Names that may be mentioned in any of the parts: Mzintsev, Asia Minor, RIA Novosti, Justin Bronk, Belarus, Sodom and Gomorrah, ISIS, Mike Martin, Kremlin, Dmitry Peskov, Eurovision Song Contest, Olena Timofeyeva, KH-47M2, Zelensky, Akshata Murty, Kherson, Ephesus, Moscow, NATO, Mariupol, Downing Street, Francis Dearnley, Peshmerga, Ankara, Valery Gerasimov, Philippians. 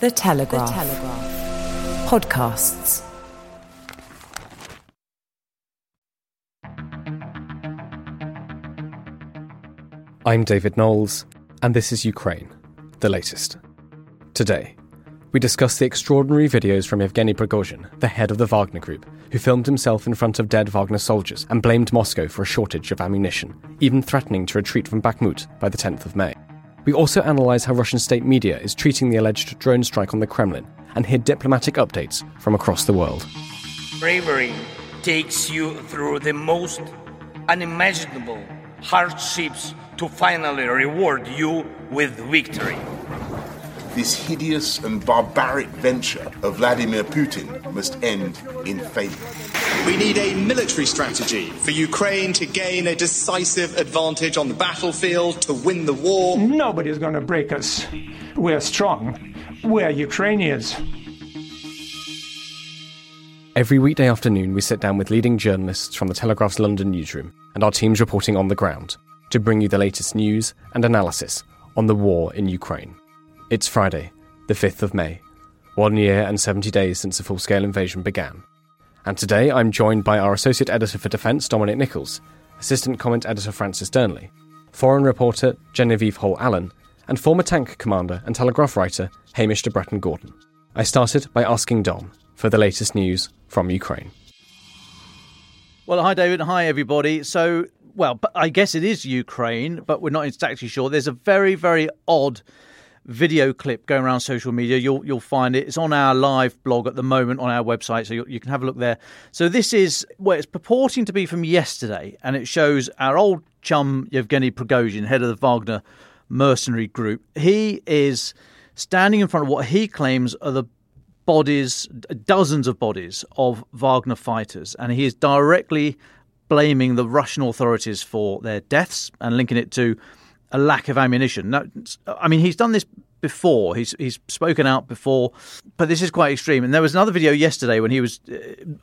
The Telegraph. The Telegraph. Podcasts. I'm David Knowles, and this is Ukraine, the latest. Today, we discuss the extraordinary videos from Evgeny Prigozhin, the head of the Wagner Group, who filmed himself in front of dead Wagner soldiers and blamed Moscow for a shortage of ammunition, even threatening to retreat from Bakhmut by the 10th of May. We also analyse how Russian state media is treating the alleged drone strike on the Kremlin and hear diplomatic updates from across the world. Bravery takes you through the most unimaginable hardships to finally reward you with victory. This hideous and barbaric venture of Vladimir Putin must end in failure. We need a military strategy for Ukraine to gain a decisive advantage on the battlefield, to win the war. Nobody's going to break us. We're strong. We're Ukrainians. Every weekday afternoon, we sit down with leading journalists from the Telegraph's London newsroom and our teams reporting on the ground, to bring you the latest news and analysis on the war in Ukraine. It's Friday, the 5th of May, 1 year and 70 days since the full-scale invasion began. And today I'm joined by our Associate Editor for Defence, Dominic Nichols, Assistant Comment Editor Francis Dearnley, Foreign Reporter Genevieve Holl-Allen, and former tank commander and Telegraph writer Hamish de Bretton-Gordon. I started by asking Dom for the latest news from Ukraine. Well, hi David, hi everybody. Well, I guess it is Ukraine, but we're not exactly sure. There's a very, very odd video clip going around social media. You'll find it. It's on our live blog at the moment on our website, so you can have a look there. So this is where it's purporting to be from yesterday, and it shows our old chum Evgeny Prigozhin, head of the Wagner mercenary group. He is standing in front of what he claims are the bodies, dozens of bodies, of Wagner fighters, and he is directly blaming the Russian authorities for their deaths and linking it to a lack of ammunition. Now, I mean, he's done this before. He's spoken out before, but this is quite extreme. And there was another video yesterday when he was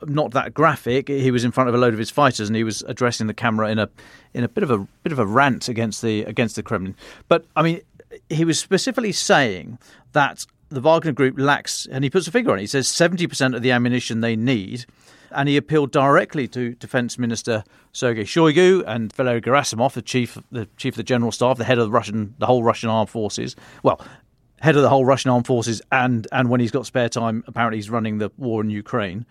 not that graphic. He was in front of a load of his fighters and he was addressing the camera in a bit of a rant against the Kremlin. But I mean, he was specifically saying that the Wagner Group lacks, and he puts a figure on it. He says 70% of the ammunition they need. And he appealed directly to Defence Minister Sergei Shoigu and Valery Gerasimov, the chief of the General Staff, the head of the whole Russian Armed Forces, and when he's got spare time, apparently he's running the war in Ukraine.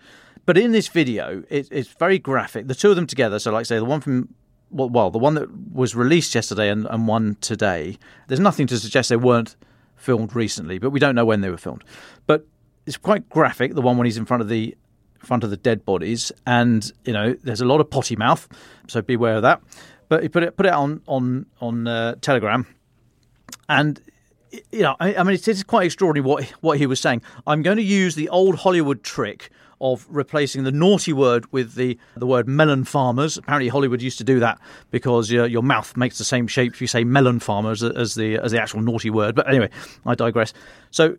But in this video, it's very graphic. The two of them together, so like say the one from, well, the one that was released yesterday and one today, there's nothing to suggest they weren't filmed recently, but we don't know when they were filmed. But it's quite graphic, the one when he's in front of the dead bodies, and you know there's a lot of potty mouth, so beware of that. But he put it on Telegram, and you know I mean it's quite extraordinary what he was saying. I'm going to use the old Hollywood trick of replacing the naughty word with the word melon farmers. Apparently Hollywood used to do that because your mouth makes the same shape if you say melon farmers as the actual naughty word. But anyway, I digress. So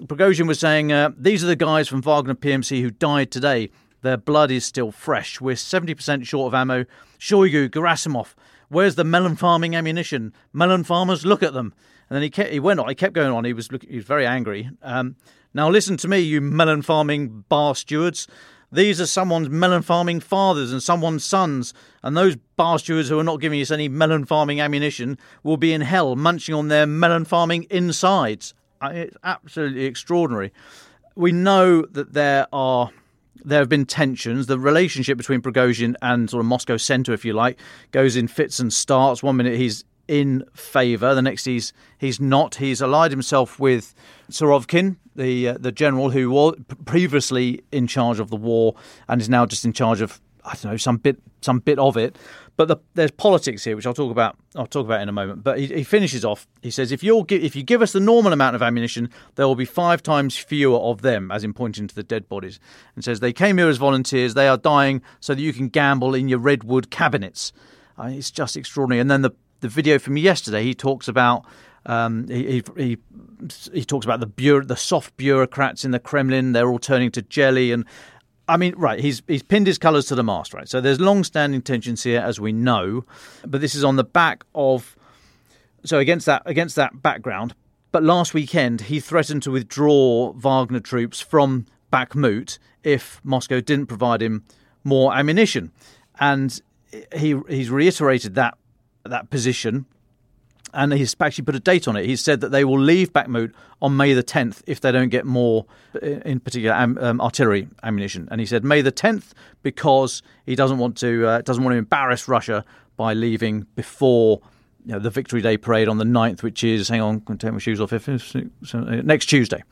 Prigozhin was saying, these are the guys from Wagner PMC who died today. Their blood is still fresh. We're 70% short of ammo. Shoigu, Gerasimov, where's the melon farming ammunition? Melon farmers, look at them. And then he kept going on. He was very angry. Now listen to me, you melon farming bar stewards. These are someone's melon farming fathers and someone's sons. And those bar stewards who are not giving us any melon farming ammunition will be in hell munching on their melon farming insides. It's absolutely extraordinary. We know that there have been tensions. The relationship between Prigozhin and sort of Moscow centre, if you like, goes in fits and starts. 1 minute he's in favour, the next he's not. He's allied himself with Sorovkin, the general who was previously in charge of the war and is now just in charge of, I don't know, some bit of it. But there's politics here, which I'll talk about in a moment. But he finishes off. He says, if you give us the normal amount of ammunition, there will be 5 times fewer of them, as in pointing to the dead bodies. And says, they came here as volunteers. They are dying so that you can gamble in your redwood cabinets. I mean, it's just extraordinary. And then the video from yesterday, he talks about he talks about the soft bureaucrats in the Kremlin. They're all turning to jelly and. I mean, right, he's pinned his colours to the mast, right? So there's long-standing tensions here, as we know, but this is on the back of... So against that background, But last weekend, he threatened to withdraw Wagner troops from Bakhmut if Moscow didn't provide him more ammunition. And he's reiterated that position, and he's actually put a date on it. He's said that they will leave Bakhmut on May the 10th if they don't get more, in particular, artillery ammunition. And he said May the 10th because he doesn't want to embarrass Russia by leaving before the Victory Day parade on the 9th, which is, hang on, can I take my shoes off, next Tuesday.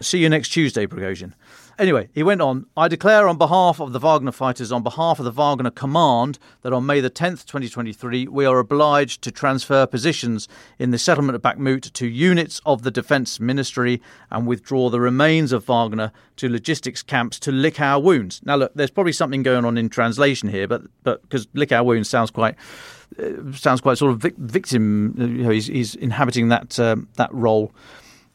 See you next Tuesday, Prigozhin. Anyway, he went on, I declare on behalf of the Wagner fighters, on behalf of the Wagner command, that on May the 10th, 2023, we are obliged to transfer positions in the settlement of Bakhmut to units of the Defence Ministry and withdraw the remains of Wagner to logistics camps to lick our wounds. Now, look, there's probably something going on in translation here, but because lick our wounds sounds quite sort of victim. He's inhabiting that role.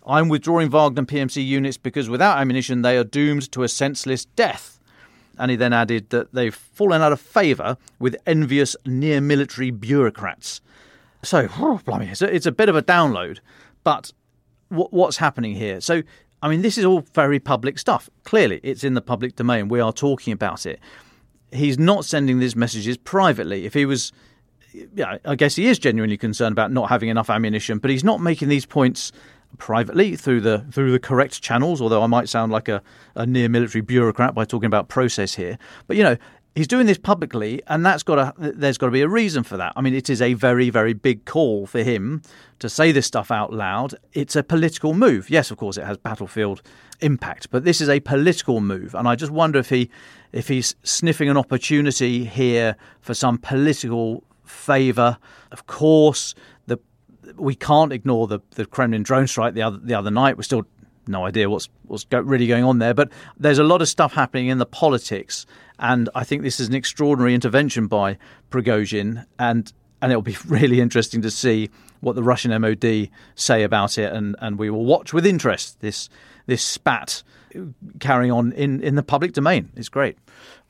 I'm withdrawing Wagner PMC units because without ammunition they are doomed to a senseless death. And he then added that they've fallen out of favour with envious near-military bureaucrats. So, blimey, it's a bit of a download. But what's happening here? So, I mean, this is all very public stuff. Clearly, it's in the public domain. We are talking about it. He's not sending these messages privately. If he was... Yeah, I guess he is genuinely concerned about not having enough ammunition, but he's not making these points privately through the correct channels, although I might sound like a near-military bureaucrat by talking about process here. But, he's doing this publicly, and there's got to be a reason for that. I mean, it is a very, very big call for him to say this stuff out loud. It's a political move. Yes, of course, it has battlefield impact, but this is a political move. And I just wonder if he's sniffing an opportunity here for some political favour. Of course, we can't ignore the Kremlin drone strike the other night. We're still no idea what's really going on there, but there's a lot of stuff happening in the politics, and I think this is an extraordinary intervention by Prigozhin, and it'll be really interesting to see what the Russian MOD say about it, and we will watch with interest this spat carrying on in the public domain. It's great.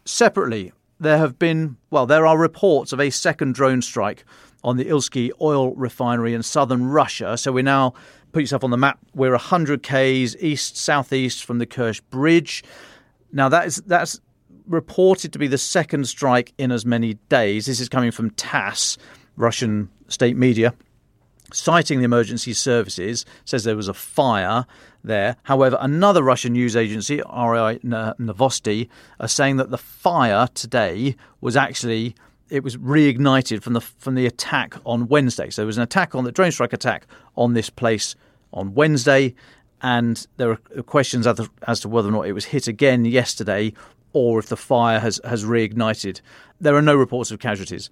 Separately, there are reports of a second drone strike on the Ilsky oil refinery in southern Russia. So we're now, put yourself on the map, we're 100 k's southeast from the Kerch Bridge. Now that's reported to be the second strike in as many days. This is coming from TASS, Russian state media, citing the emergency services, says there was a fire there. However, another Russian news agency, RIA Novosti, are saying that the fire today was actually, it was reignited from the attack on Wednesday. So there was an attack on the drone strike attack on this place on Wednesday, and there are questions as to whether or not it was hit again yesterday or if the fire has reignited. There are no reports of casualties,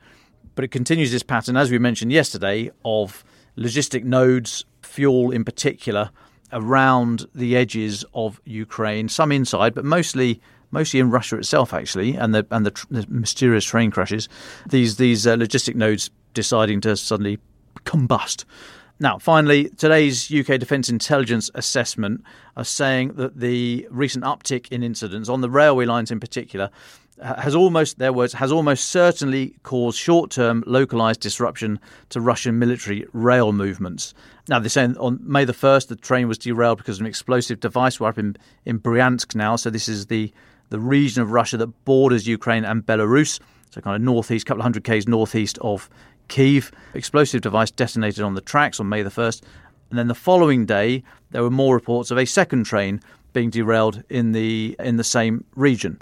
but it continues this pattern, as we mentioned yesterday, of logistic nodes, fuel in particular, around the edges of Ukraine, some inside, but mostly in Russia itself, actually, and the mysterious train crashes, these logistic nodes deciding to suddenly combust. Now, finally, today's UK Defence Intelligence Assessment are saying that the recent uptick in incidents on the railway lines in particular has almost certainly caused short-term localised disruption to Russian military rail movements. Now, they're saying on May the 1st, the train was derailed because of an explosive device. We're up in Bryansk now, so this is the region of Russia that borders Ukraine and Belarus, so kind of northeast, couple of 100 k's northeast of Kyiv. Explosive device detonated on the tracks on May the 1st, and then the following day, there were more reports of a second train being derailed in the same region.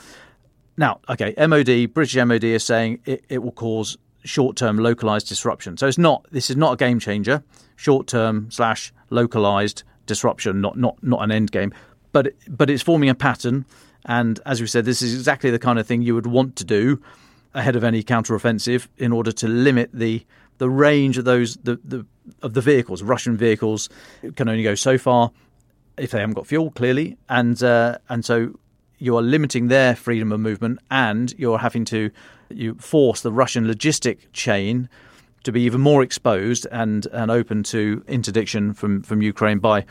Now, OK, MOD, British MOD is saying it will cause short-term localised disruption. So this is not a game changer, short-term / localised disruption, not an end game. But it's forming a pattern. And as we said, this is exactly the kind of thing you would want to do ahead of any counteroffensive in order to limit the range of the vehicles. Russian vehicles can only go so far if they haven't got fuel, clearly. And so you are limiting their freedom of movement, and you're having to force the Russian logistic chain to be even more exposed and open to interdiction from Ukraine by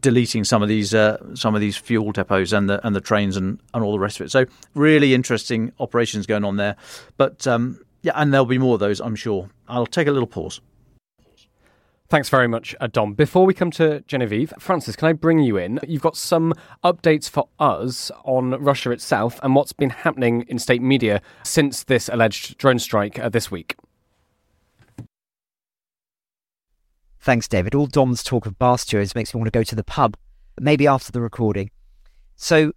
deleting some of these fuel depots and the trains and all the rest of it. So really interesting operations going on there. But yeah, and there'll be more of those, I'm sure. I'll take a little pause. Thanks very much, Dom. Before we come to Genevieve, Francis, can I bring you in? You've got some updates for us on Russia itself and what's been happening in state media since this alleged drone strike this week. Thanks, David. All Dom's talk of bar stewards makes me want to go to the pub, maybe after the recording. So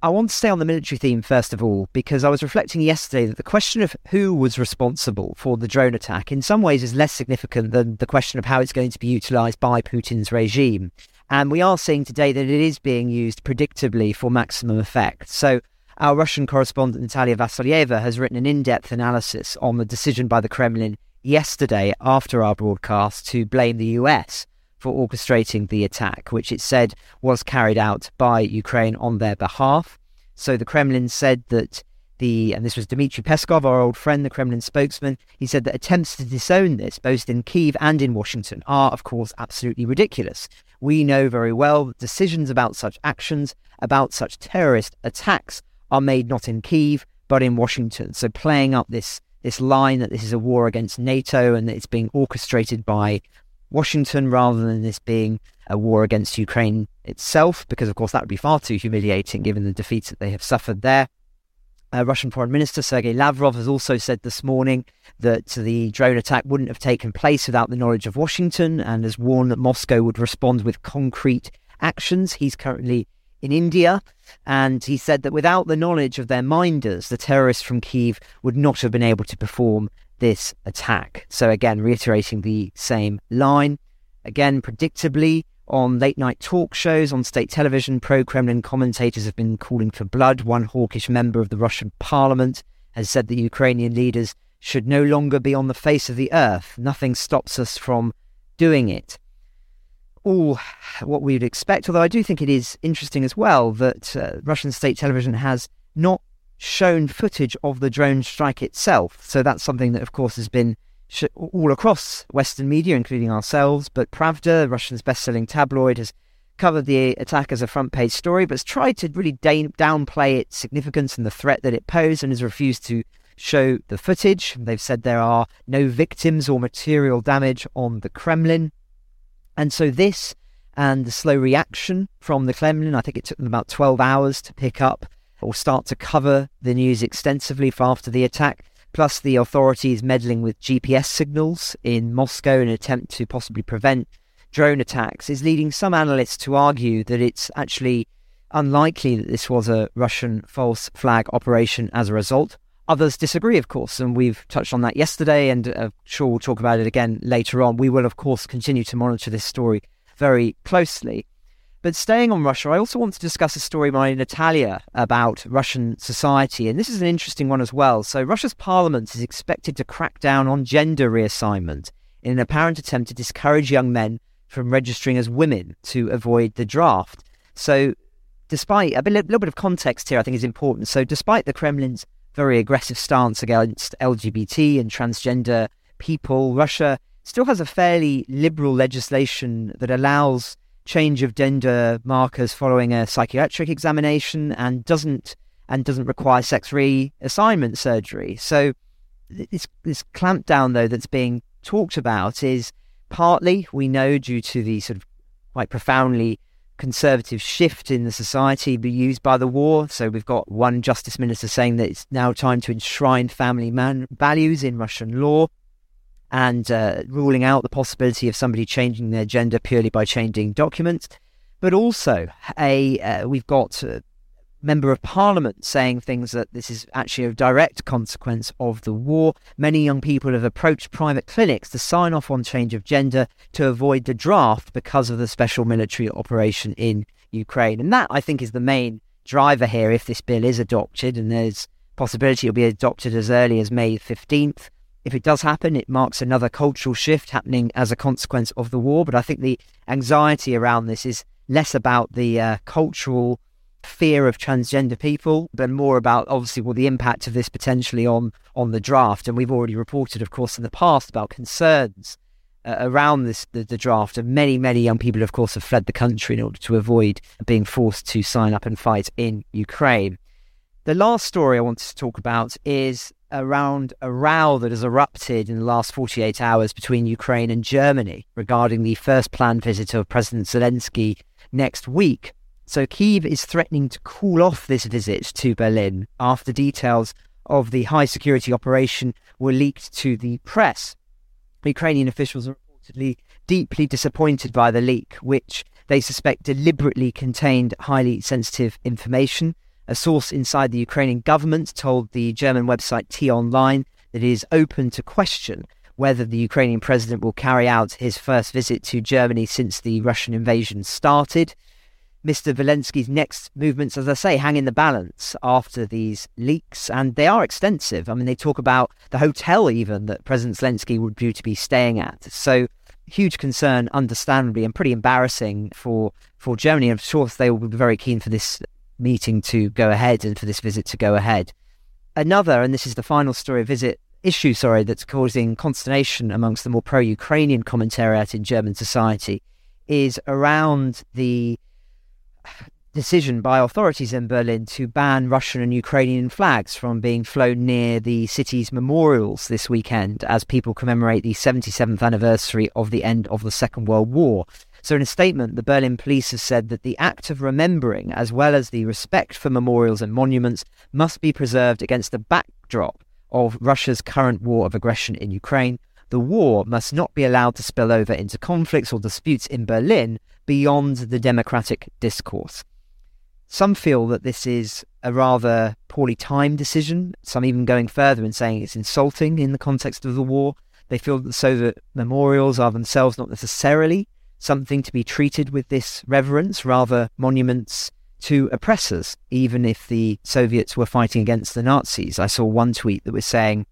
I want to stay on the military theme, first of all, because I was reflecting yesterday that the question of who was responsible for the drone attack in some ways is less significant than the question of how it's going to be utilised by Putin's regime. And we are seeing today that it is being used predictably for maximum effect. So our Russian correspondent, Natalia Vasilyeva, has written an in-depth analysis on the decision by the Kremlin yesterday after our broadcast to blame the US for orchestrating the attack, which it said was carried out by Ukraine on their behalf. So the Kremlin said that and this was Dmitry Peskov, our old friend, the Kremlin spokesman, he said that attempts to disown this, both in Kyiv and in Washington, are, of course, absolutely ridiculous. We know very well that decisions about such actions, about such terrorist attacks, are made not in Kyiv, but in Washington. So playing up this line that this is a war against NATO and that it's being orchestrated by Washington rather than this being a war against Ukraine itself, because of course that would be far too humiliating given the defeats that they have suffered there. Russian Foreign Minister Sergei Lavrov has also said this morning that the drone attack wouldn't have taken place without the knowledge of Washington and has warned that Moscow would respond with concrete actions. He's currently in India, and he said that without the knowledge of their minders, the terrorists from Kyiv would not have been able to perform this attack. So again, reiterating the same line. Again, predictably, on late-night talk shows, on state television, pro-Kremlin commentators have been calling for blood. One hawkish member of the Russian parliament has said that Ukrainian leaders should no longer be on the face of the earth. Nothing stops us from doing it. All what we would expect, although I do think it is interesting as well that Russian state television has not shown footage of the drone strike itself. So that's something that, of course, has been all across Western media, including ourselves. But Pravda, Russia's best-selling tabloid, has covered the attack as a front-page story, but has tried to really downplay its significance and the threat that it posed, and has refused to show the footage. They've said there are no victims or material damage on the Kremlin. And so this and the slow reaction from the Kremlin, I think it took them about 12 hours to pick up or start to cover the news extensively after the attack, plus the authorities meddling with GPS signals in Moscow in an attempt to possibly prevent drone attacks, is leading some analysts to argue that it's actually unlikely that this was a Russian false flag operation as a result. Others disagree, of course, and we've touched on that yesterday, and I'm sure we'll talk about it again later on. We will, of course, continue to monitor this story very closely. But staying on Russia, I also want to discuss a story by Natalia about Russian society. And this is an interesting one as well. So Russia's parliament is expected to crack down on gender reassignment in an apparent attempt to discourage young men from registering as women to avoid the draft. So despite a little bit of context here, I think is important. So despite the Kremlin's very aggressive stance against LGBT and transgender people, Russia still has a fairly liberal legislation that allows change of gender markers following a psychiatric examination and doesn't require sex reassignment surgery. So this clampdown, though, that's being talked about is partly, we know, due to the sort of quite profoundly conservative shift in the society used by the war. So we've got one justice minister saying that it's now time to enshrine family values in Russian law, and ruling out the possibility of somebody changing their gender purely by changing documents. But also we've got a member of parliament saying things that this is actually a direct consequence of the war. Many young people have approached private clinics to sign off on change of gender to avoid the draft because of the special military operation in Ukraine. And that, I think, is the main driver here if this bill is adopted, and there's possibility it'll be adopted as early as May 15th. If it does happen, it marks another cultural shift happening as a consequence of the war. But I think the anxiety around this is less about the cultural fear of transgender people, but more about, obviously, the impact of this potentially on the draft. And we've already reported, of course, in the past about concerns around this the draft. And many, many young people, of course, have fled the country in order to avoid being forced to sign up and fight in Ukraine. The last story I wanted to talk about is around a row that has erupted in the last 48 hours between Ukraine and Germany regarding the first planned visit of President Zelensky next week. So Kyiv is threatening to call off this visit to Berlin after details of the high security operation were leaked to the press. Ukrainian officials are reportedly deeply disappointed by the leak, which they suspect deliberately contained highly sensitive information. A source inside the Ukrainian government told the German website T-Online that it is open to question whether the Ukrainian president will carry out his first visit to Germany since the Russian invasion started. Mr. Zelensky's next movements, as I say, hang in the balance after these leaks, and they are extensive. I mean, they talk about the hotel even that President Zelensky would be to be staying at. So huge concern, understandably, and pretty embarrassing for Germany. Of course, they will be very keen for this meeting to go ahead and for this visit to go ahead. Another, and this is the final story, issue that's causing consternation amongst the more pro-Ukrainian commentariat in German society is around the decision by authorities in Berlin to ban Russian and Ukrainian flags from being flown near the city's memorials this weekend as people commemorate the 77th anniversary of the end of the Second World War. So in a statement, the Berlin police has said that the act of remembering, as well as the respect for memorials and monuments, must be preserved against the backdrop of Russia's current war of aggression in Ukraine. The war must not be allowed to spill over into conflicts or disputes in Berlin beyond the democratic discourse. Some feel that this is a rather poorly timed decision, some even going further and saying it's insulting in the context of the war. They feel that the Soviet memorials are themselves not necessarily something to be treated with this reverence, rather monuments to oppressors, even if the Soviets were fighting against the Nazis. I saw one tweet that was saying,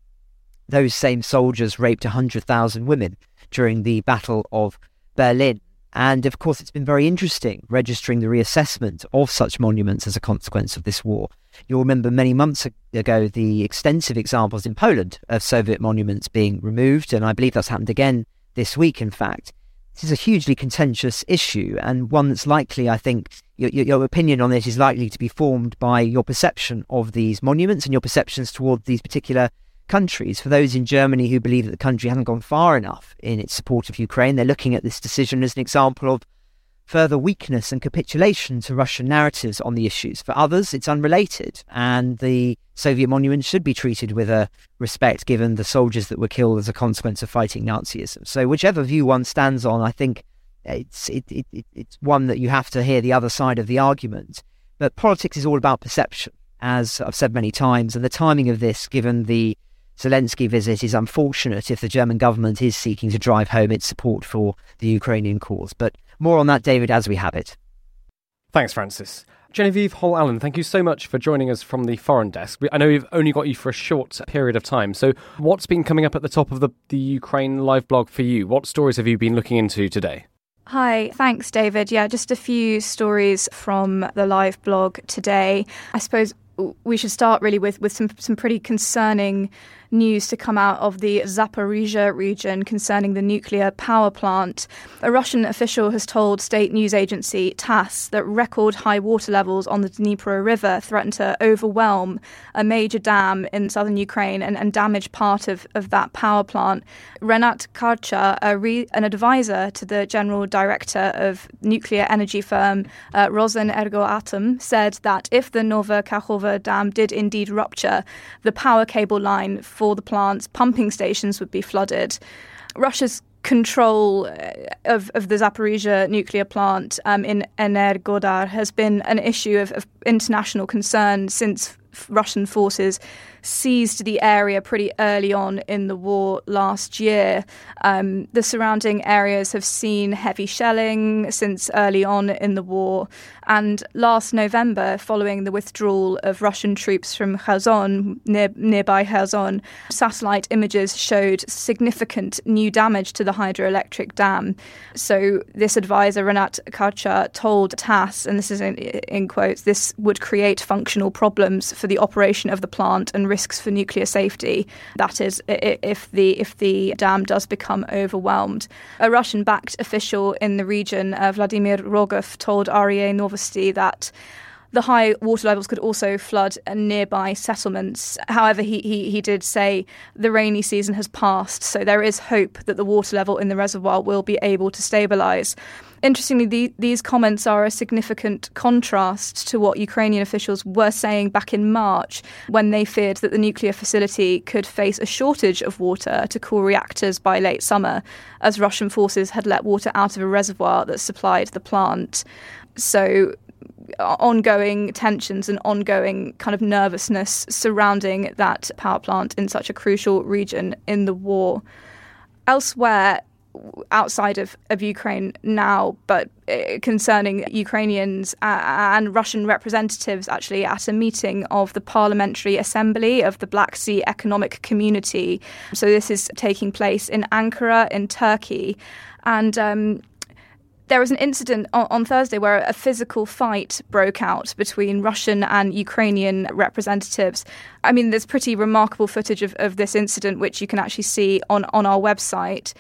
those same soldiers raped 100,000 women during the Battle of Berlin. And of course, it's been very interesting registering the reassessment of such monuments as a consequence of this war. You'll remember many months ago, the extensive examples in Poland of Soviet monuments being removed. And I believe that's happened again this week, in fact. This is a hugely contentious issue, and one that's likely, I think, your opinion on it is likely to be formed by your perception of these monuments and your perceptions towards these particular countries. For those in Germany who believe that the country hasn't gone far enough in its support of Ukraine, they're looking at this decision as an example of further weakness and capitulation to Russian narratives on the issues. For others, it's unrelated, and the Soviet monuments should be treated with a respect given the soldiers that were killed as a consequence of fighting Nazism. So whichever view one stands on, I think it's one that you have to hear the other side of the argument. But politics is all about perception, as I've said many times, and the timing of this, given the Zelensky visit, is unfortunate if the German government is seeking to drive home its support for the Ukrainian cause. But more on that, David, as we have it. Thanks, Francis. Genevieve Holl-Allen, thank you so much for joining us from the Foreign Desk. I know we've only got you for a short period of time. So what's been coming up at the top of the Ukraine Live blog for you? What stories have you been looking into today? Hi, thanks, David. Yeah, just a few stories from the Live blog today. I suppose we should start really with some pretty concerning news to come out of the Zaporizhia region concerning the nuclear power plant. A Russian official has told state news agency TASS that record high water levels on the Dnieper River threaten to overwhelm a major dam in southern Ukraine and damage part of that power plant. Renat Karcha, an advisor to the general director of nuclear energy firm Rosenergoatom, said that if the Novokakhovka dam did indeed rupture, the power cable line for the plant's pumping stations would be flooded. Russia's control of the Zaporizhia nuclear plant in Energodar has been an issue of international concern since Russian forces seized the area pretty early on in the war last year. The surrounding areas have seen heavy shelling since early on in the war. And last November, following the withdrawal of Russian troops from Kherson, nearby Kherson, satellite images showed significant new damage to the hydroelectric dam. So this advisor, Renat Karcha, told TASS, and this is in quotes, this would create functional problems for the operation of the plant and risks for nuclear safety. That is, if the dam does become overwhelmed. A Russian-backed official in the region, Vladimir Rogov, told RIA Novosti that The high water levels could also flood nearby settlements. However, he did say the rainy season has passed, so there is hope that the water level in the reservoir will be able to stabilise. Interestingly, these comments are a significant contrast to what Ukrainian officials were saying back in March, when they feared that the nuclear facility could face a shortage of water to cool reactors by late summer, as Russian forces had let water out of a reservoir that supplied the plant. So ongoing tensions and ongoing kind of nervousness surrounding that power plant in such a crucial region in the war. Elsewhere, outside of Ukraine now, but concerning Ukrainians and Russian representatives actually at a meeting of the Parliamentary Assembly of the Black Sea Economic Community. So this is taking place in Ankara in Turkey. And there was an incident on Thursday where a physical fight broke out between Russian and Ukrainian representatives. I mean, there's pretty remarkable footage of this incident, which you can actually see on our website.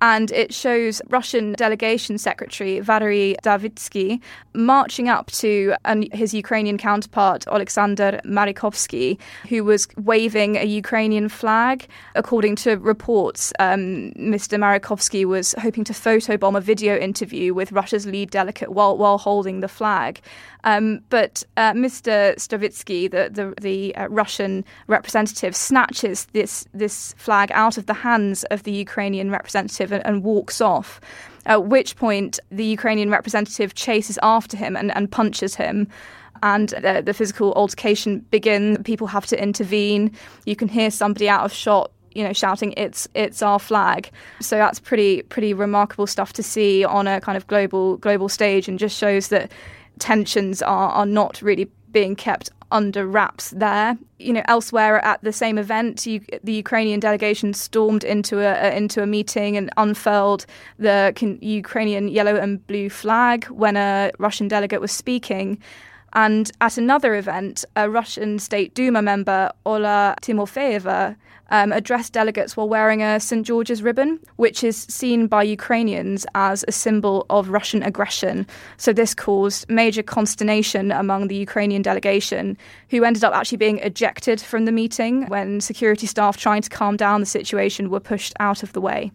And it shows Russian Delegation Secretary Valery Gerasimov marching up to his Ukrainian counterpart, Oleksandr Marykovsky, who was waving a Ukrainian flag. According to reports, Mr. Marykovsky was hoping to photobomb a video interview with Russia's lead delegate while holding the flag. But Mr. Gerasimov, the Russian representative, snatches this flag out of the hands of the Ukrainian representative and walks off, at which point the Ukrainian representative chases after him and punches him. And the physical altercation begins. People have to intervene. You can hear somebody out of shot, shouting, it's our flag. So that's pretty remarkable stuff to see on a kind of global stage, and just shows that tensions are not really being kept under wraps there. Elsewhere at the same event, the Ukrainian delegation stormed into a meeting and unfurled the Ukrainian yellow and blue flag when a Russian delegate was speaking. And at another event, a Russian State Duma member, Olena Timofeyeva, addressed delegates while wearing a St. George's ribbon, which is seen by Ukrainians as a symbol of Russian aggression. So this caused major consternation among the Ukrainian delegation, who ended up actually being ejected from the meeting when security staff trying to calm down the situation were pushed out of the way.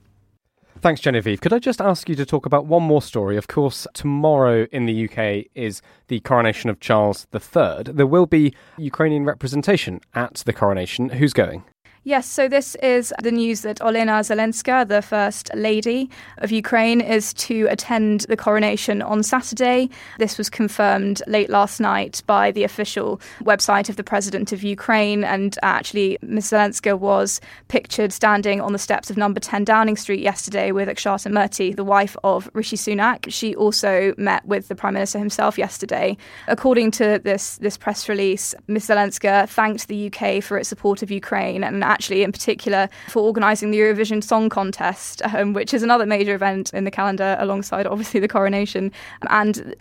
Thanks, Genevieve. Could I just ask you to talk about one more story? Of course, tomorrow in the UK is the coronation of Charles III. There will be Ukrainian representation at the coronation. Who's going? Yes, so this is the news that Olena Zelenska, the First Lady of Ukraine, is to attend the coronation on Saturday. This was confirmed late last night by the official website of the President of Ukraine. And actually, Ms. Zelenska was pictured standing on the steps of number 10 Downing Street yesterday with Akshata Murty, the wife of Rishi Sunak. She also met with the Prime Minister himself yesterday. According to this press release, Ms. Zelenska thanked the UK for its support of Ukraine, and actually in particular for organising the Eurovision Song Contest, which is another major event in the calendar alongside obviously the coronation. And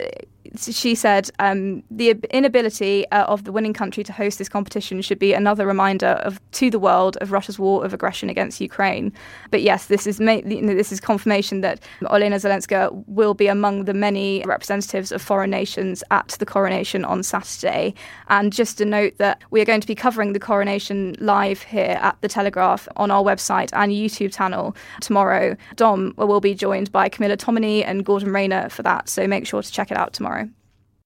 she said the inability of the winning country to host this competition should be another reminder to the world of Russia's war of aggression against Ukraine. But yes, this is confirmation that Olena Zelenska will be among the many representatives of foreign nations at the coronation on Saturday. And just to note that we are going to be covering the coronation live here at the Telegraph on our website and YouTube channel tomorrow. Dom will be joined by Camilla Tomini and Gordon Rayner for that, so make sure to check it out tomorrow.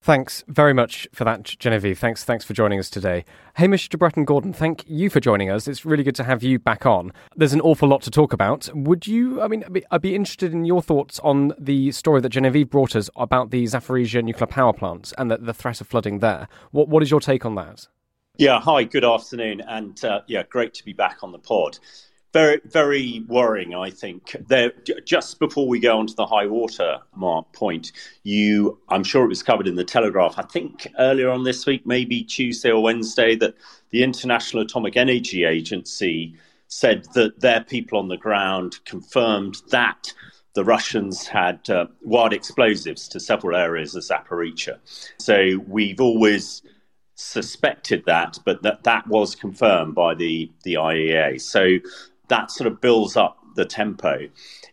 Thanks very much for that, Genevieve. Thanks for joining us today. Hamish de Bretton-Gordon, thank you for joining us. It's really good to have you back on. There's an awful lot to talk about. I'd be interested in your thoughts on the story that Genevieve brought us about the Zaporizhia nuclear power plant and the threat of flooding there. What is your take on that? Yeah, hi, good afternoon. And great to be back on the pod. Very, very worrying, I think. Just before we go on to the high water mark point, I'm sure it was covered in the Telegraph, I think earlier on this week, maybe Tuesday or Wednesday, that the International Atomic Energy Agency said that their people on the ground confirmed that the Russians had wired explosives to several areas of Zaporizhia. So we've always suspected that, but that was confirmed by the IAEA. So that sort of builds up the tempo.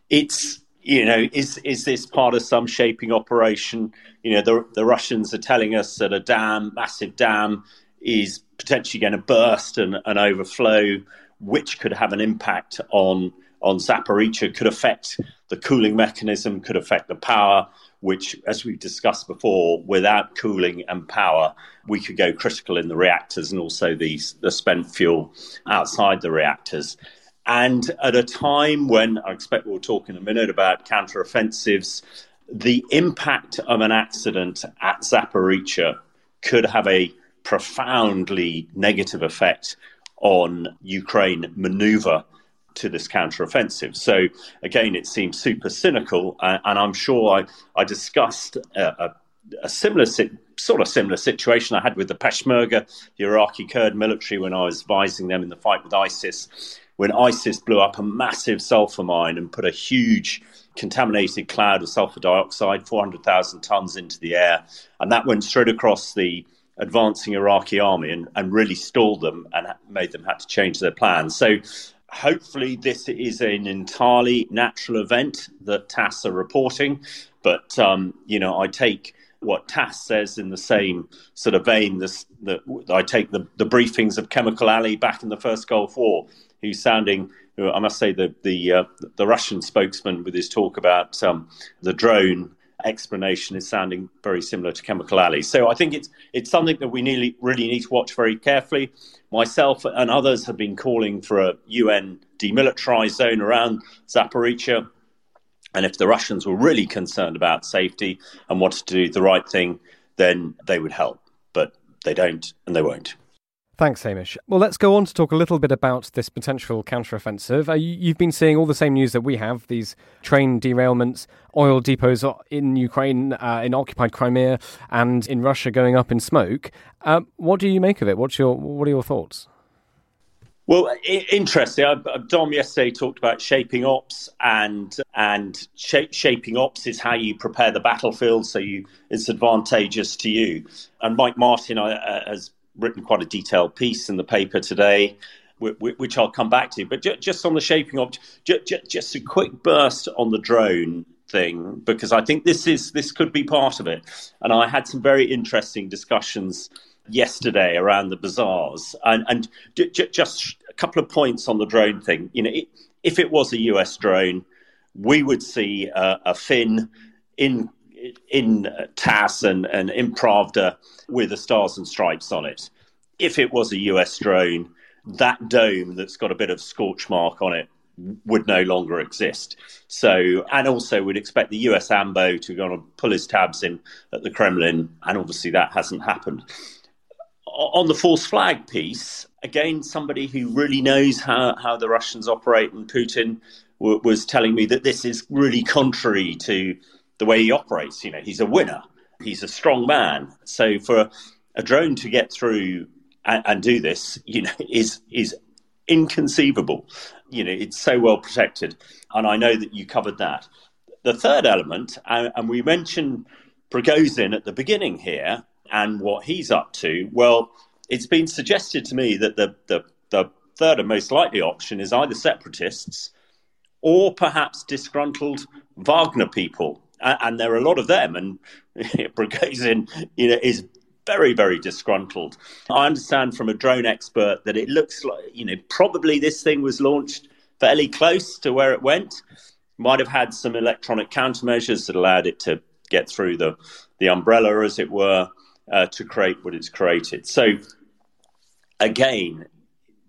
It's you know, is this part of some shaping operation? You know, the Russians are telling us that a dam, massive dam, is potentially going to burst and overflow, which could have an impact on Zaporizhia, could affect the cooling mechanism, could affect the power, which, as we've discussed before, without cooling and power, we could go critical in the reactors and also the spent fuel outside the reactors. And at a time when, I expect we'll talk in a minute about counteroffensives, the impact of an accident at Zaporizhia could have a profoundly negative effect on Ukraine maneuver to this counteroffensive. So again, it seems super cynical, and I'm sure I discussed a similar sort of similar situation I had with the Peshmerga, the Iraqi Kurd military, when I was advising them in the fight with ISIS, when ISIS blew up a massive sulfur mine and put a huge contaminated cloud of sulfur dioxide, 400,000 tons, into the air, and that went straight across the advancing Iraqi army and really stalled them and made them have to change their plans. So hopefully this is an entirely natural event that TASS are reporting, but you know, I take what TASS says in the same sort of vein. I take the briefings of Chemical Ali back in the first Gulf War, who I must say the Russian spokesman with his talk about the drone explanation is sounding very similar to Chemical Ali. So I think it's something that we really need to watch very carefully. Myself and others have been calling for a UN demilitarized zone around Zaporizhia. And if the Russians were really concerned about safety and wanted to do the right thing, then they would help. But they don't, and they won't. Thanks, Hamish. Well, let's go on to talk a little bit about this potential counteroffensive. You've been seeing all the same news that we have, these train derailments, oil depots in Ukraine, in occupied Crimea, and in Russia going up in smoke. What do you make of it? What are your thoughts? Well, interesting. Dom yesterday talked about shaping ops, and shaping ops is how you prepare the battlefield so it's advantageous to you. And Mike Martin has written quite a detailed piece in the paper today, which I'll come back to. But just on the shaping of, just a quick burst on the drone thing, because I think this could be part of it. And I had some very interesting discussions yesterday around the bazaars. And just a couple of points on the drone thing. You know, if it was a US drone, we would see a fin in TASS and in Pravda with the stars and stripes on it. If it was a US drone, that dome that's got a bit of scorch mark on it would no longer exist. So, and also we'd expect the US AMBO to go and pull his tabs in at the Kremlin, and obviously that hasn't happened. On the false flag piece, again, somebody who really knows how the Russians operate, and Putin was telling me that this is really contrary to the way he operates. You know, he's a winner. He's a strong man. So for a drone to get through and do this, you know, is inconceivable. You know, it's so well protected. And I know that you covered that. The third element, and we mentioned Prigozhin at the beginning here and what he's up to. Well, it's been suggested to me that the third and most likely option is either separatists or perhaps disgruntled Wagner people. And there are a lot of them, and Prigozhin, you know, is very, very disgruntled. I understand from a drone expert that it looks like, you know, probably this thing was launched fairly close to where it went. Might have had some electronic countermeasures that allowed it to get through the umbrella, as it were, to create what it's created. So, again,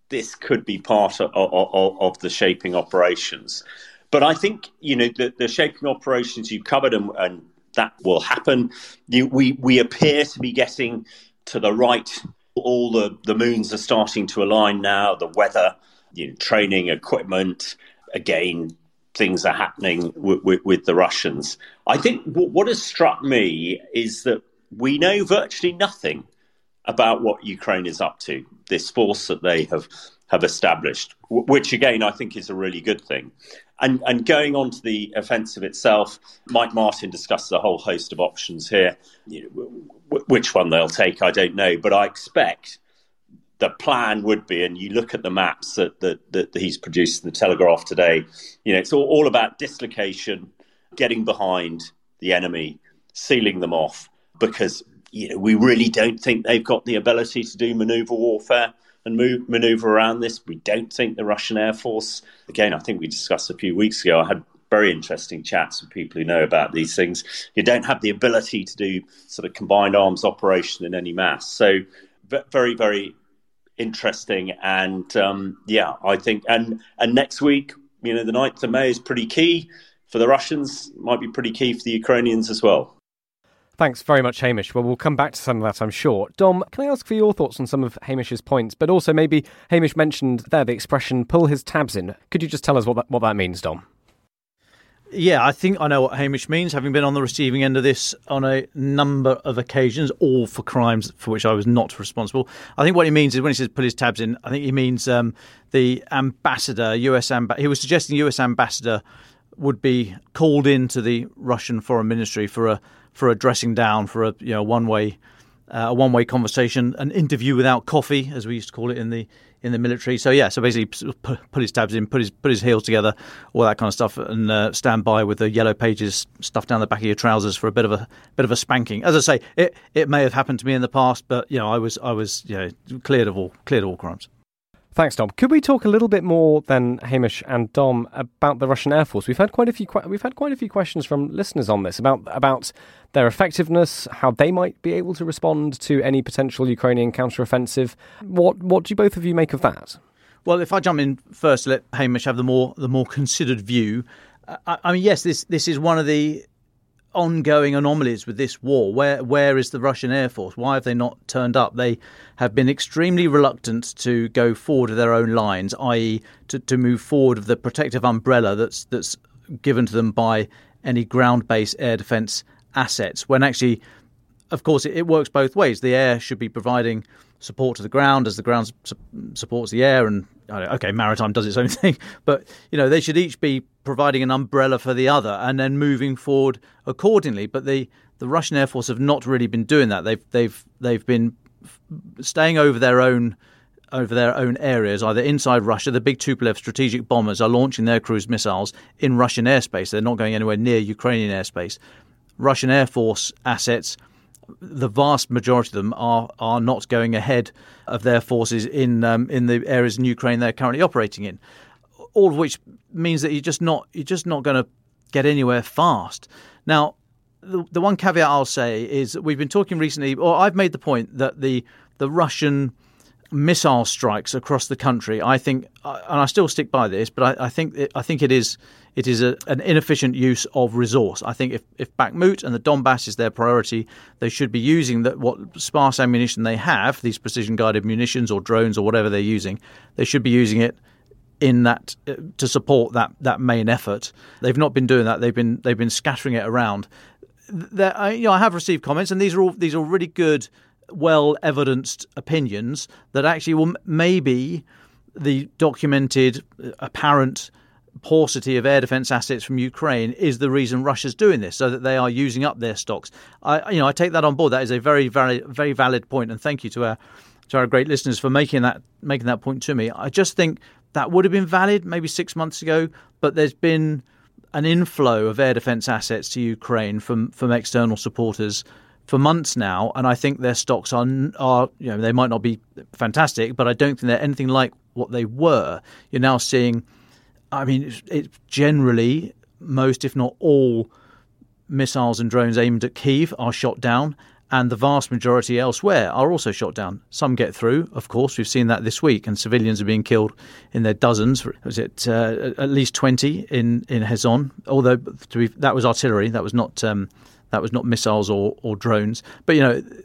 this could be part of the shaping operations. But I think, you know, the shaping operations you covered, and that will happen. We appear to be getting to the right. All the moons are starting to align now. The weather, you know, training, equipment, again, things are happening with the Russians. I think what has struck me is that we know virtually nothing about what Ukraine is up to, this force that they have established, which, again, I think is a really good thing. And going on to the offensive itself, Mike Martin discusses a whole host of options here. You know, which one they'll take, I don't know. But I expect the plan would be, and you look at the maps that he's produced in the Telegraph today, you know, it's all about dislocation, getting behind the enemy, sealing them off, because we really don't think they've got the ability to do manoeuvre warfare and manoeuvre around this. We don't think the Russian Air Force, again, I think we discussed a few weeks ago, I had very interesting chats with people who know about these things. You don't have the ability to do sort of combined arms operation in any mass. So very, very interesting. And I think, and next week, the 9th of May is pretty key for the Russians, might be pretty key for the Ukrainians as well. Thanks very much, Hamish. Well, we'll come back to some of that, I'm sure. Dom, can I ask for your thoughts on some of Hamish's points, but also maybe Hamish mentioned there the expression, pull his tabs in. Could you just tell us what that means, Dom? Yeah, I think I know what Hamish means, having been on the receiving end of this on a number of occasions, all for crimes for which I was not responsible. I think what he means is when he says pull his tabs in, I think he means the ambassador, he was suggesting US ambassador would be called into the Russian foreign ministry for a dressing down, for a one-way conversation, an interview without coffee, as we used to call it in the military. So so basically, put his tabs in, put his heels together, all that kind of stuff, and stand by with the yellow pages stuffed down the back of your trousers for a bit of a spanking. As I say, it may have happened to me in the past, but I was cleared of all crimes. Thanks, Dom. Could we talk a little bit more then, Hamish and Dom, about the Russian Air Force? We've had quite a few questions from listeners on this about their effectiveness, how they might be able to respond to any potential Ukrainian counteroffensive. What do both of you make of that? Well, if I jump in first, let Hamish have the more considered view. Yes, this is one of the ongoing anomalies with this war. Where is the Russian Air Force? Why have they not turned up? They have been extremely reluctant to go forward of their own lines, i.e. to move forward of the protective umbrella that's given to them by any ground-based air defence assets, when actually, of course, it works both ways. The air should be providing support to the ground as the ground supports the air, and maritime does its own thing, but they should each be providing an umbrella for the other and then moving forward accordingly. But the Russian Air Force have not really been doing that. They've been staying over their own areas, either inside Russia. The big Tupolev strategic bombers are launching their cruise missiles in Russian airspace. They're not going anywhere near Ukrainian airspace. Russian Air Force assets, the vast majority of them are not going ahead of their forces in the areas in Ukraine they're currently operating in. All of which means that you're just not going to get anywhere fast. Now, the one caveat I'll say is that we've been talking recently, or I've made the point that the Russian missile strikes across the country, I think, and I still stick by this, but I think it is an inefficient use of resource. I think if Bakhmut and the Donbass is their priority, they should be using what sparse ammunition they have, these precision-guided munitions or drones or whatever they're using. They should be using it in that to support that main effort. They've not been doing that. They've been scattering it around. I have received comments, and these are really good, well-evidenced opinions that actually, well, maybe the documented apparent paucity of air defence assets from Ukraine is the reason Russia's doing this, so that they are using up their stocks. I take that on board. That is a very, very, very valid point, and thank you to our great listeners for making that point to me. I just think that would have been valid maybe 6 months ago, but there's been an inflow of air defence assets to Ukraine from external supporters for months now, and I think their stocks are they might not be fantastic, but I don't think they're anything like what they were. You're now seeing, it's generally most, if not all, missiles and drones aimed at Kyiv are shot down, and the vast majority elsewhere are also shot down. Some get through, of course. We've seen that this week, and civilians are being killed in their dozens. Was it at least 20 in Kherson? Although that was artillery, that was not. That was not missiles or drones. But,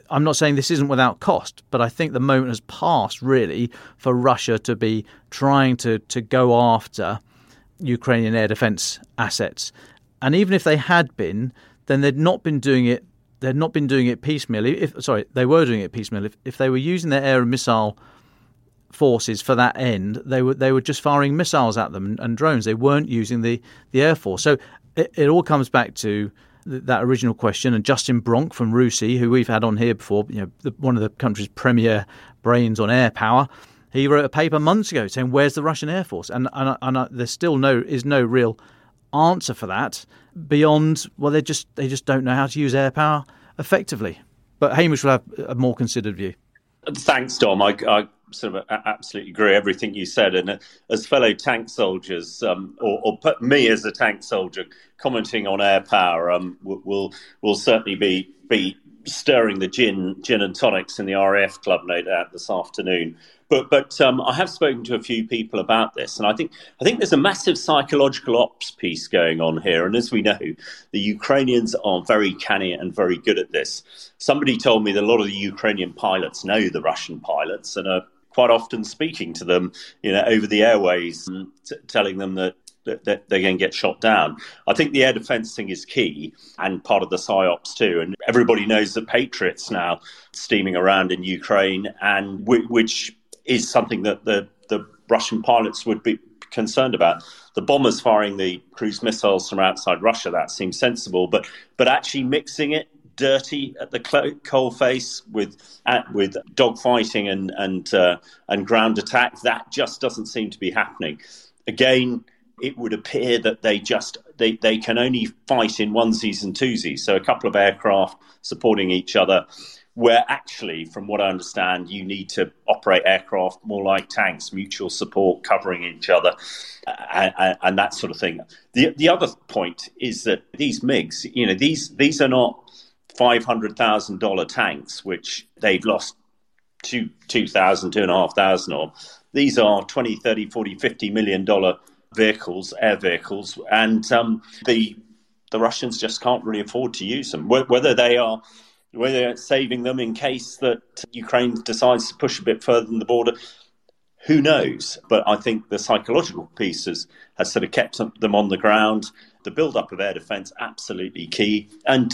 I'm not saying this isn't without cost, but I think the moment has passed, really, for Russia to be trying to go after Ukrainian air defence assets. And even if they had been, then they'd not been doing it. They'd not been doing it piecemeal. They were doing it piecemeal. If they were using their air and missile forces for that end, they were just firing missiles at them and drones. They weren't using the air force. So it all comes back to that original question. And Justin Bronk from RUSI, who we've had on here before, one of the country's premier brains on air power, he wrote a paper months ago saying, "Where's the Russian Air Force?" And there's still no real answer for that beyond, well, they just don't know how to use air power effectively. But Hamish will have a more considered view. Thanks, Dom. I sort of absolutely agree everything you said. And as fellow tank soldiers, or put me as a tank soldier, commenting on air power will certainly be stirring the gin and tonics in the RAF club, no doubt, this afternoon. But I have spoken to a few people about this, and I think there's a massive psychological ops piece going on here. And as we know, the Ukrainians are very canny and very good at this. Somebody told me that a lot of the Ukrainian pilots know the Russian pilots and are quite often speaking to them, over the airways, and telling them that they're going to get shot down. I think the air defence thing is key and part of the PSYOPs too. And everybody knows the Patriots now steaming around in Ukraine, and which is something that the Russian pilots would be concerned about. The bombers firing the cruise missiles from outside Russia, that seems sensible, but actually mixing it dirty at the coalface with dogfighting and ground attack, that just doesn't seem to be happening. Again, it would appear that they can only fight in onesies and twosies, so a couple of aircraft supporting each other, where actually, from what I understand, you need to operate aircraft more like tanks, mutual support, covering each other, and that sort of thing. The other point is that these MiGs, these are not $500,000 tanks, which they've lost 2,500 of. These are $20, $30, $40, $50 million vehicles, air vehicles, and the Russians just can't really afford to use them. Whether they're saving them in case that Ukraine decides to push a bit further than the border, who knows? But I think the psychological piece has sort of kept them on the ground. The build-up of air defence, absolutely key. And,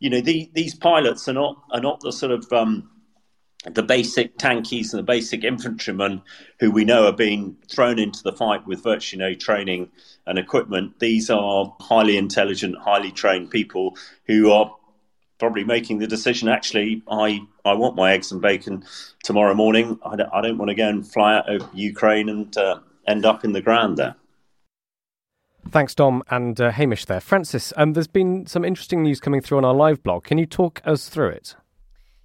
these pilots are not the sort of the basic tankies and the basic infantrymen who we know are being thrown into the fight with virtually no training and equipment. These are highly intelligent, highly trained people who are probably making the decision, actually, I want my eggs and bacon tomorrow morning. I don't want to go and fly out of Ukraine and end up in the ground there. Thanks, Dom, and Hamish there. Francis, there's been some interesting news coming through on our live blog. Can you talk us through it?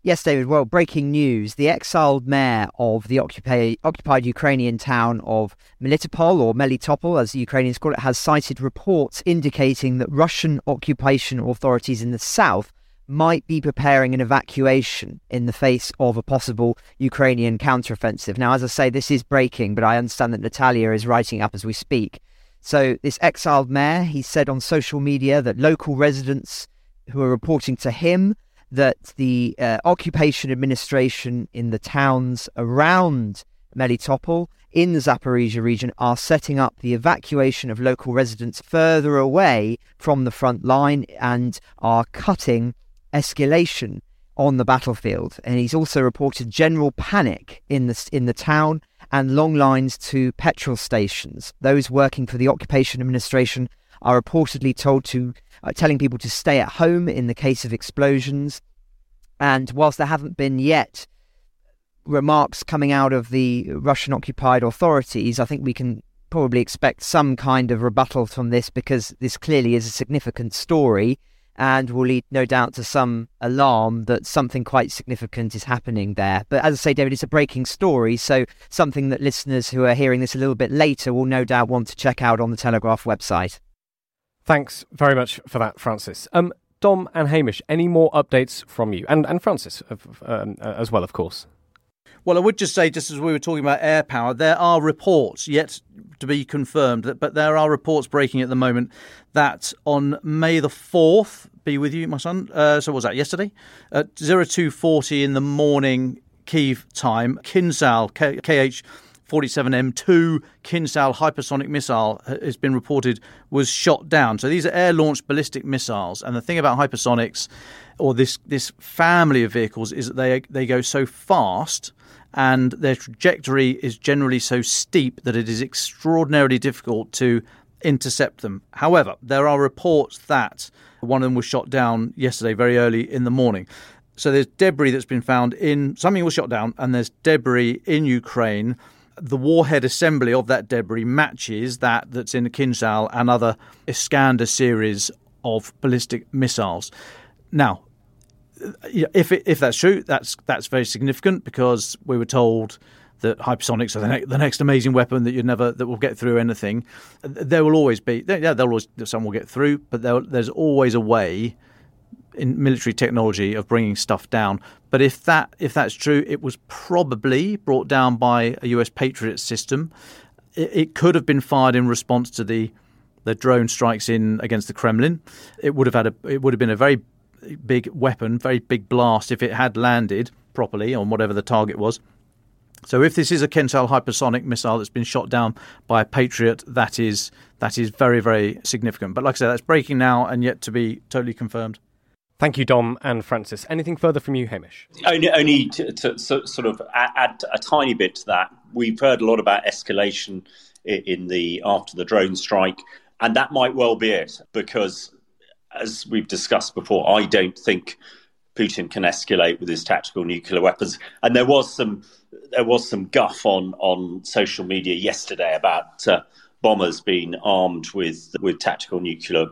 Yes, David. Well, breaking news. The exiled mayor of the occupied Ukrainian town of Melitopol, or Melitopol, as the Ukrainians call it, has cited reports indicating that Russian occupation authorities in the south might be preparing an evacuation in the face of a possible Ukrainian counteroffensive. Now, as I say, this is breaking, but I understand that Natalia is writing up as we speak. So this exiled mayor, he said on social media that local residents who are reporting to him that the occupation administration in the towns around Melitopol in the Zaporizhia region are setting up the evacuation of local residents further away from the front line and are cutting escalation on the battlefield. And he's also reported general panic in the town and long lines to petrol stations. Those working for the occupation administration are reportedly telling people to stay at home in the case of explosions. And whilst there haven't been yet remarks coming out of the Russian occupied authorities, I think we can probably expect some kind of rebuttal from this, because this clearly is a significant story and will lead, no doubt, to some alarm that something quite significant is happening there. But as I say, David, it's a breaking story, so something that listeners who are hearing this a little bit later will no doubt want to check out on the Telegraph website. Thanks very much for that, Francis. Dom and Hamish, any more updates from you? And Francis as well, of course. Well, I would just say, just as we were talking about air power, there are reports yet to be confirmed, but there are reports breaking at the moment that on May the 4th, be with you, my son, so what was that, yesterday? At 0240 in the morning Kyiv time, Kinzhal, KH-47M2 Kinzhal hypersonic missile has been reported was shot down. So these are air-launched ballistic missiles. And the thing about hypersonics, or this family of vehicles, is that they go so fast and their trajectory is generally so steep that it is extraordinarily difficult to intercept them. However, there are reports that one of them was shot down yesterday, very early in the morning. So there's debris that's been found in... Something was shot down and there's debris in Ukraine the warhead assembly of that debris matches that's in the Kinzhal and other Iskander series of ballistic missiles. Now, if that's true, that's very significant, because we were told that hypersonics are the next amazing weapon that will get through anything. There will always be, some will get through, but there's always a way in military technology of bringing stuff down. But if that's true, it was probably brought down by a US Patriot system. It could have been fired in response to the drone strikes in against the Kremlin. It would have been a very big weapon, very big blast if it had landed properly on whatever the target was. So if this is a Kinzhal hypersonic missile that's been shot down by a Patriot, that is very, very significant. But like I said, that's breaking now and yet to be totally confirmed. Thank you, Dom and Francis. Anything further from you, Hamish? Only to sort of add a tiny bit to that. We've heard a lot about escalation after the drone strike, and that might well be it, because as we've discussed before, I don't think Putin can escalate with his tactical nuclear weapons. And there was some guff on social media yesterday about bombers being armed with tactical nuclear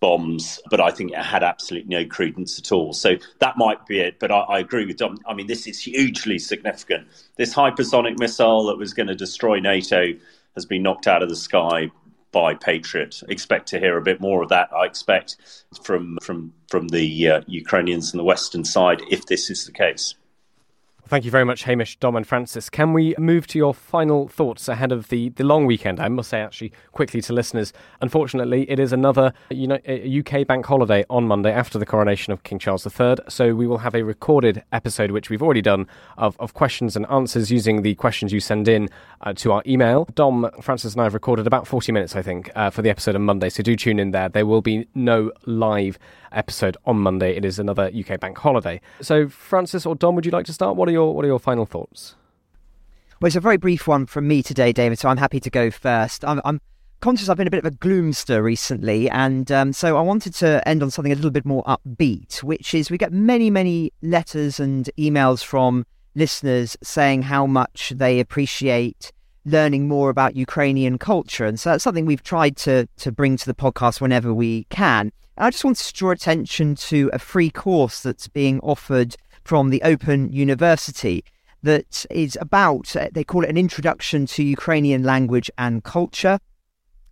bombs, but I think it had absolutely no credence at all. So that might be it, but I agree with Dom. I mean, this is hugely significant. This hypersonic missile that was going to destroy NATO has been knocked out of the sky by Patriot. Expect to hear a bit more of that, I expect, from the Ukrainians on the western side, if this is the case. Thank you very much, Hamish, Dom and Francis. Can we move to your final thoughts ahead of the long weekend? I must say, actually, quickly to listeners, unfortunately, it is another UK bank holiday on Monday after the coronation of King Charles III. So we will have a recorded episode, which we've already done, of questions and answers using the questions you send in to our email. Dom, Francis and I have recorded about 40 minutes, I think, for the episode on Monday. So do tune in there. There will be no live episode on Monday. It is another UK bank holiday. So Francis or Dom, would you like to start? What are your final thoughts? Well, it's a very brief one from me today, David, so I'm happy to go first. I'm conscious I've been a bit of a gloomster recently, and so I wanted to end on something a little bit more upbeat, which is we get many, many letters and emails from listeners saying how much they appreciate learning more about Ukrainian culture. And so that's something we've tried to bring to the podcast whenever we can. And I just wanted to draw attention to a free course that's being offered from the Open University that is about, they call it an introduction to Ukrainian language and culture.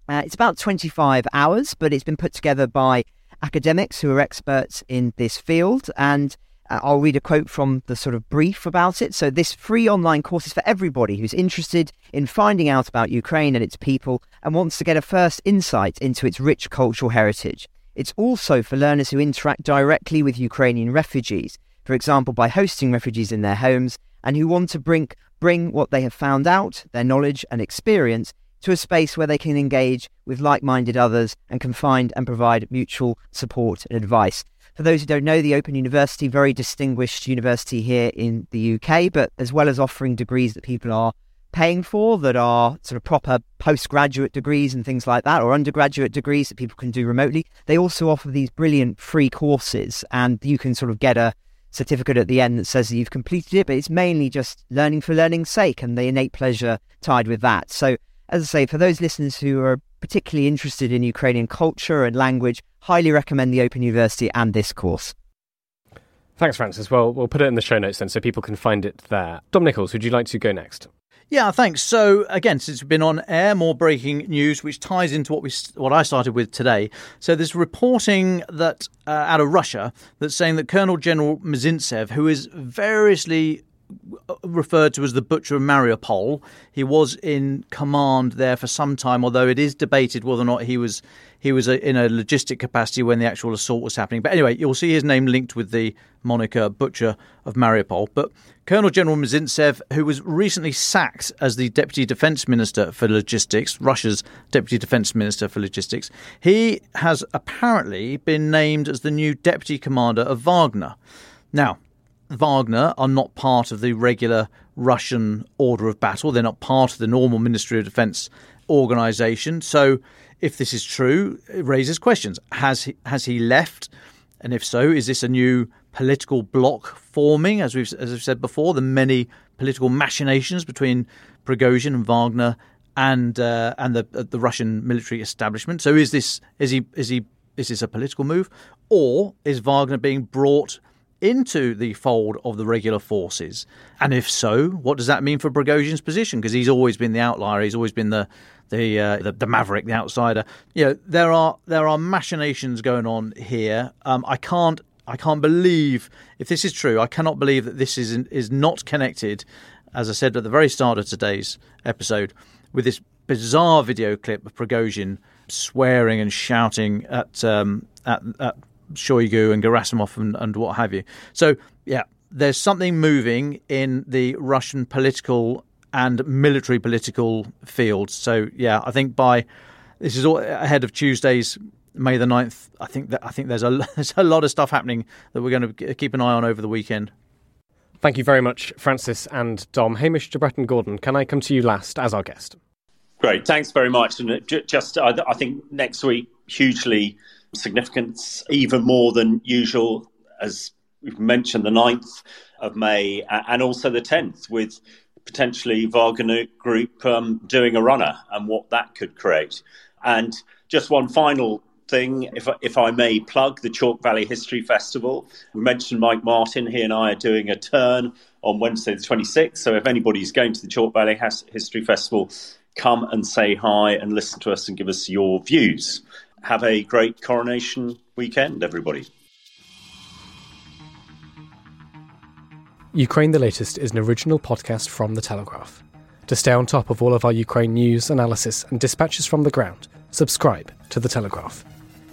It's about 25 hours, but it's been put together by academics who are experts in this field. And I'll read a quote from the sort of brief about it. So this free online course is for everybody who's interested in finding out about Ukraine and its people and wants to get a first insight into its rich cultural heritage. It's also for learners who interact directly with Ukrainian refugees, for example, by hosting refugees in their homes, and who want to bring what they have found out, their knowledge and experience, to a space where they can engage with like-minded others and can find and provide mutual support and advice. For those who don't know, the Open University, very distinguished university here in the UK, but as well as offering degrees that people are paying for, that are sort of proper postgraduate degrees and things like that, or undergraduate degrees that people can do remotely, they also offer these brilliant free courses, and you can sort of get a certificate at the end that says that you've completed it, but it's mainly just learning for learning's sake and the innate pleasure tied with that. So, as I say, for those listeners who are particularly interested in Ukrainian culture and language, highly recommend the Open University and this course. Thanks, Francis. Well, we'll put it in the show notes then so people can find it there. Dom Nichols, would you like to go next? Yeah, thanks. So again, since we've been on air, more breaking news, which ties into what I started with today. So there's reporting that out of Russia that's saying that Colonel General Mzintsev, who is variously referred to as the Butcher of Mariupol, he was in command there for some time, although it is debated whether or not he was in a logistic capacity when the actual assault was happening. But anyway, you'll see his name linked with the moniker Butcher of Mariupol. But Colonel General Mzintsev, who was recently sacked as the Deputy Defense Minister for Logistics, Russia's Deputy Defense Minister for Logistics, he has apparently been named as the new Deputy Commander of Wagner. Now, Wagner are not part of the regular Russian order of battle. They're not part of the normal Ministry of Defense organization. So if this is true, it raises questions. Has he left? And if so, is this a new political bloc forming, as we've said before, the many political machinations between Prigozhin and Wagner and the Russian military establishment. So is this a political move, or is Wagner being brought into the fold of the regular forces? And if so, what does that mean for Prigozhin's position? Because he's always been the outlier. He's always been the maverick, the outsider. You know, there are machinations going on here. I can't believe, if this is true, I cannot believe that this is not connected, as I said at the very start of today's episode, with this bizarre video clip of Prigozhin swearing and shouting at Shoigu and Gerasimov and what have you. So, yeah, there's something moving in the Russian political and military political fields. So, yeah, I think this is all ahead of Tuesday's May the 9th. I think there's a lot of stuff happening that we're going to keep an eye on over the weekend. Thank you very much, Francis and Dom. Hamish de Bretton-Gordon, can I come to you last as our guest? Great, thanks very much. And just, I think next week, hugely significance, even more than usual, as we've mentioned, the 9th of May and also the 10th, with potentially Wagner Group doing a runner and what that could create. And just one final thing, if I may plug the Chalk Valley History Festival. We mentioned Mike Martin. He and I are doing a turn on Wednesday the 26th. So if anybody's going to the Chalk Valley History Festival, come and say hi and listen to us and give us your views. Have a great coronation weekend, everybody. Ukraine The Latest is an original podcast from The Telegraph. To stay on top of all of our Ukraine news, analysis and dispatches from the ground, subscribe to The Telegraph.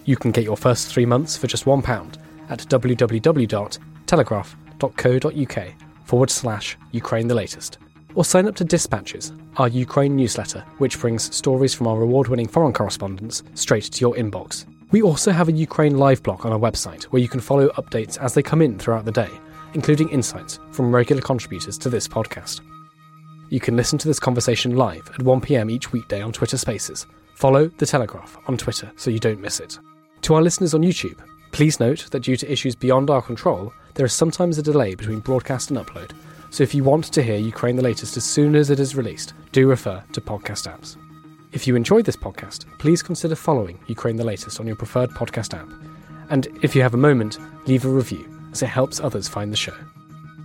You can get your first 3 months for just £1 at www.telegraph.co.uk/Ukraine The Latest. Or sign up to Dispatches, our Ukraine newsletter, which brings stories from our award-winning foreign correspondents straight to your inbox. We also have a Ukraine live blog on our website where you can follow updates as they come in throughout the day, including insights from regular contributors to this podcast. You can listen to this conversation live at 1pm each weekday on Twitter Spaces. Follow The Telegraph on Twitter so you don't miss it. To our listeners on YouTube, please note that due to issues beyond our control, there is sometimes a delay between broadcast and upload, so if you want to hear Ukraine The Latest as soon as it is released, do refer to podcast apps. If you enjoyed this podcast, please consider following Ukraine The Latest on your preferred podcast app. And if you have a moment, leave a review, as it helps others find the show.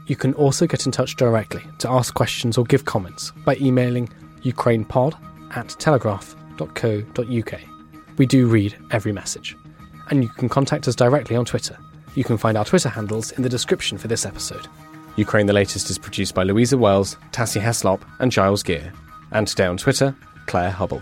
You can also get in touch directly to ask questions or give comments by emailing ukrainepod@telegraph.co.uk. We do read every message. And you can contact us directly on Twitter. You can find our Twitter handles in the description for this episode. Ukraine The Latest is produced by Louisa Wells, Tassie Heslop and Giles Gear. And today on Twitter, Claire Hubble.